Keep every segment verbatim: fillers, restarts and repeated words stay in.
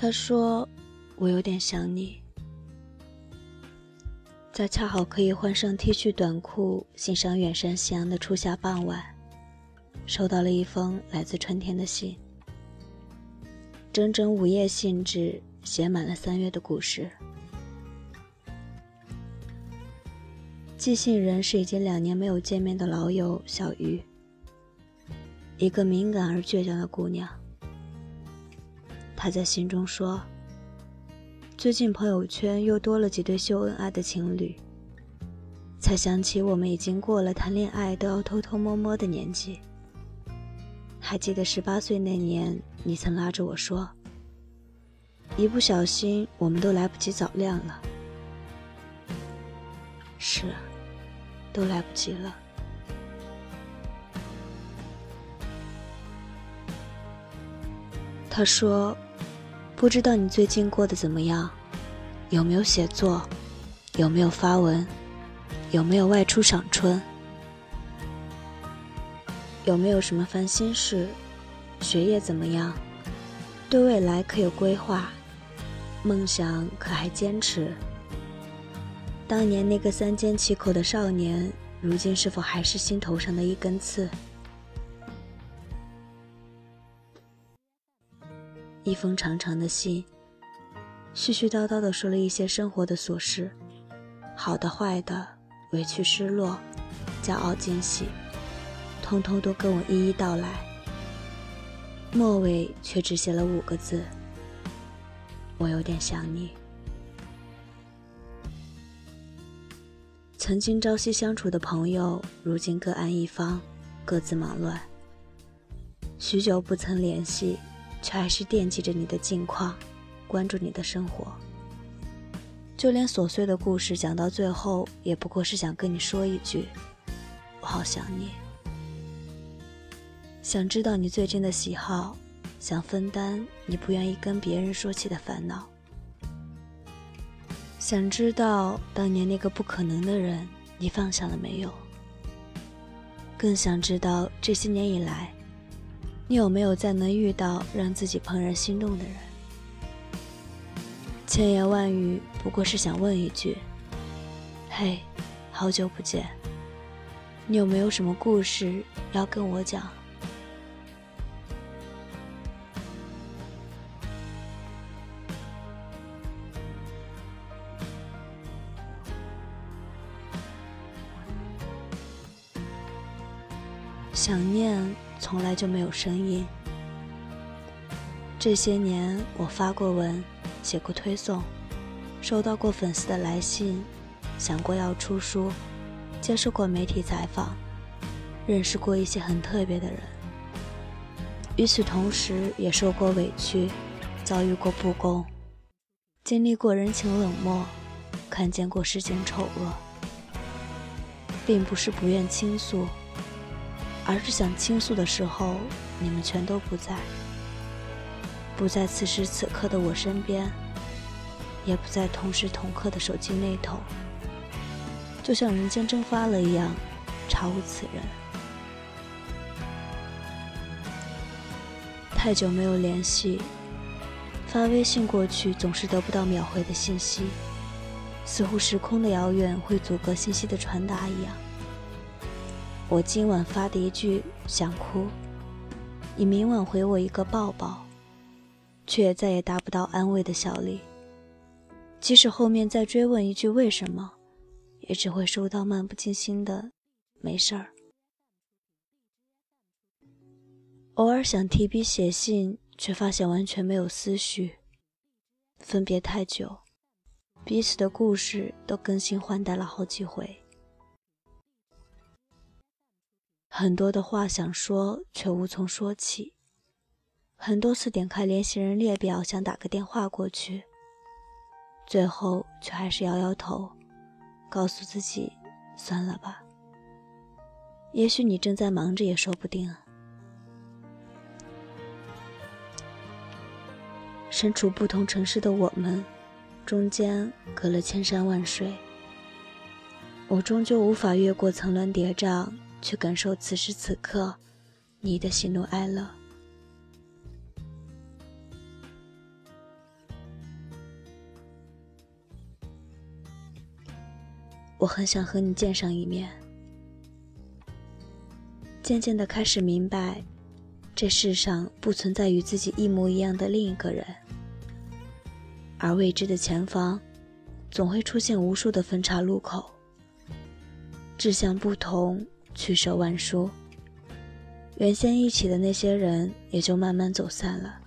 他说我有点想你。在恰好可以换上 T 恤短裤，欣赏远山夕阳的初夏傍晚，收到了一封来自春天的信。整整五页信纸，写满了三月的故事。寄信人是已经两年没有见面的老友小鱼，一个敏感而倔强的姑娘。她在信中说，最近朋友圈又多了几对秀恩爱的情侣，才想起我们已经过了谈恋爱都要偷偷摸摸的年纪。还记得十八岁那年，你曾拉着我说，一不小心我们都来不及早恋了。是，都来不及了。他说，不知道你最近过得怎么样，有没有写作，有没有发文，有没有外出赏春，有没有什么烦心事，学业怎么样，对未来可有规划，梦想可还坚持。当年那个三缄其口的少年，如今是否还是心头上的一根刺？一封长长的信，絮絮叨叨地说了一些生活的琐事，好的坏的，委屈失落，骄傲惊喜，通通都跟我一一道来。末尾却只写了五个字，我有点想你。曾经朝夕相处的朋友，如今各安一方，各自忙乱。许久不曾联系，却还是惦记着你的近况，关注你的生活。就连琐碎的故事讲到最后，也不过是想跟你说一句，我好想你。想知道你最近的喜好，想分担你不愿意跟别人说起的烦恼。想知道当年那个不可能的人，你放下了没有？更想知道这些年以来，你有没有再能遇到让自己怦然心动的人？千言万语不过是想问一句，嘿，好久不见，你有没有什么故事要跟我讲？想念从来就没有声音。这些年我发过文，写过推送，收到过粉丝的来信，想过要出书，接受过媒体采访，认识过一些很特别的人。与此同时，也受过委屈，遭遇过不公，经历过人情冷漠，看见过世间丑恶。并不是不愿倾诉，而是想倾诉的时候，你们全都不在，不在此时此刻的我身边，也不在同时同刻的手机那头，就像人间蒸发了一样，查无此人。太久没有联系，发微信过去总是得不到秒回的信息，似乎时空的遥远会阻隔信息的传达一样。我今晚发的一句想哭，你明晚回我一个抱抱，却再也达不到安慰的效力。即使后面再追问一句为什么，也只会收到漫不经心的没事儿。偶尔想提笔写信，却发现完全没有思绪。分别太久，彼此的故事都更新换代了好几回。很多的话想说，却无从说起。很多次点开联系人列表，想打个电话过去，最后却还是摇摇头，告诉自己算了吧。也许你正在忙着也说不定啊。身处不同城市的我们，中间隔了千山万水，我终究无法越过层峦叠嶂，去感受此时此刻你的喜怒哀乐。我很想和你见上一面。渐渐地开始明白，这世上不存在与自己一模一样的另一个人，而未知的前方总会出现无数的分岔路口，志向不同，取舍万殊，原先一起的那些人也就慢慢走散了。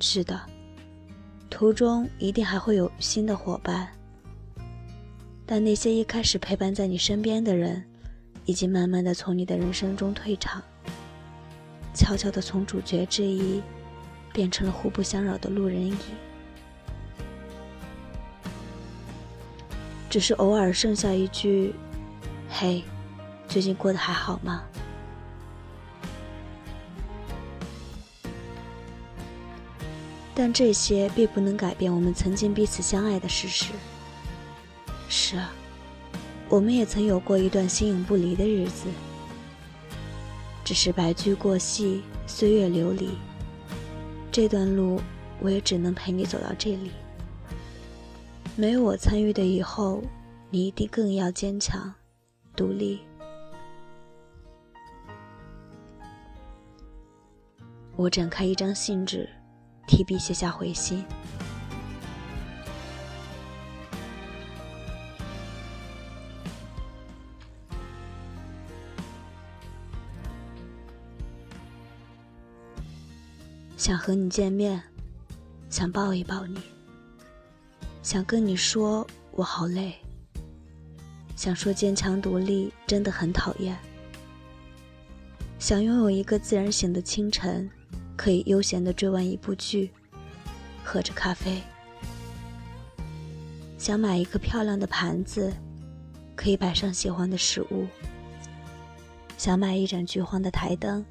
是的，途中一定还会有新的伙伴，但那些一开始陪伴在你身边的人，已经慢慢的从你的人生中退场，悄悄的从主角之一变成了互不相扰的路人乙。只是偶尔剩下一句，嘿，最近过得还好吗？但这些并不能改变我们曾经彼此相爱的事实。是啊，我们也曾有过一段形影不离的日子，只是白驹过隙，岁月流离，这段路我也只能陪你走到这里。没有我参与的以后，你一定更要坚强独立。我展开一张信纸，提笔写下回信。想和你见面，想抱一抱你，想跟你说我好累，想说坚强独立真的很讨厌，想拥有一个自然醒的清晨，可以悠闲地追完一部剧，喝着咖啡，想买一个漂亮的盘子，可以摆上喜欢的食物，想买一盏橘黄的台灯，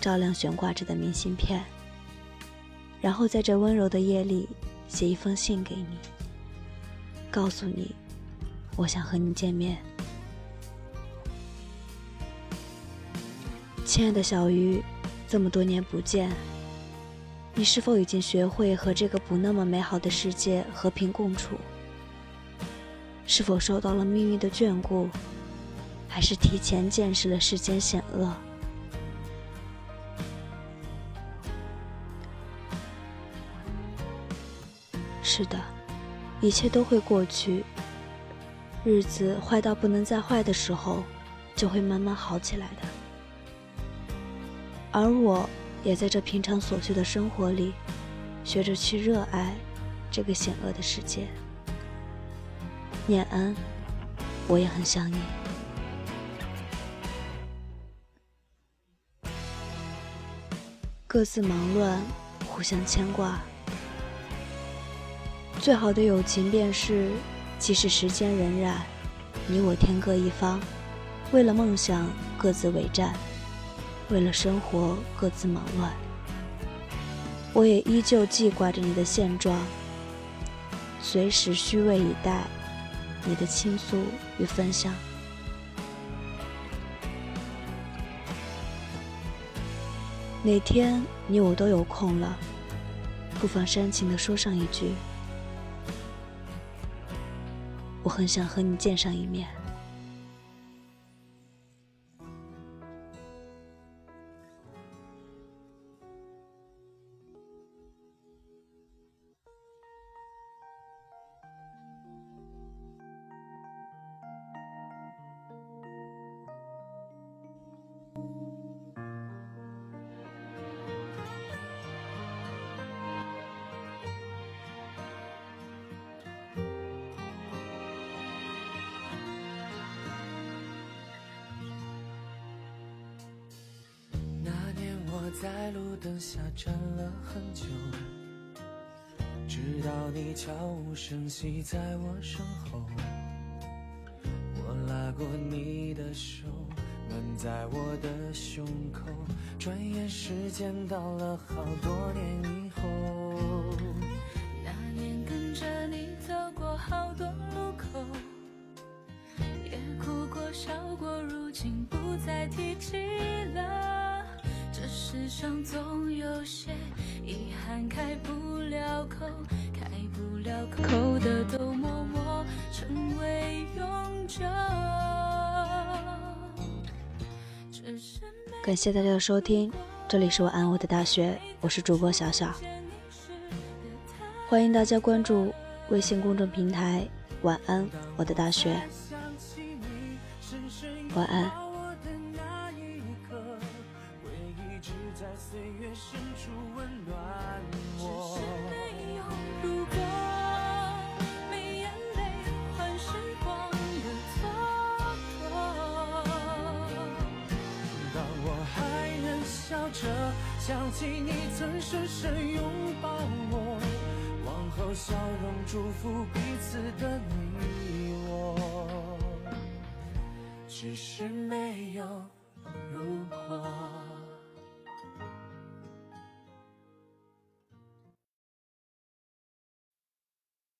照亮悬挂着的明信片，然后在这温柔的夜里写一封信给你，告诉你我想和你见面。亲爱的小鱼，这么多年不见，你是否已经学会和这个不那么美好的世界和平共处？是否受到了命运的眷顾，还是提前见识了世间险恶？是的，一切都会过去，日子坏到不能再坏的时候，就会慢慢好起来的。而我也在这平常琐碎的生活里，学着去热爱这个险恶的世界。念安，我也很想你。各自忙乱，互相牵挂。最好的友情便是即使时间荏苒，你我天各一方，为了梦想各自为战，为了生活各自忙乱。我也依旧记挂着你的现状，随时虚位以待你的倾诉与分享。哪天你我都有空了，不妨煽情地说上一句，我很想和你见上一面。在路灯下站了很久，直到你悄无声息在我身后，我拉过你的手，吻在我的胸口，转眼时间到了好多年以后。那年跟着你走过好多路口，也哭过笑过，如今不再提起了。这世上总有些遗憾开不了口，开不了口的都莫感谢大家的收听，这里是晚安我的大学，我是主播小小，欢迎大家关注微信公众平台晚安我的大学，晚安。想起你曾深深拥抱我，往后笑容祝福彼此的你我，只是没有如果。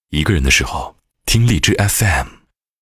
一个人的时候听荔枝 F M。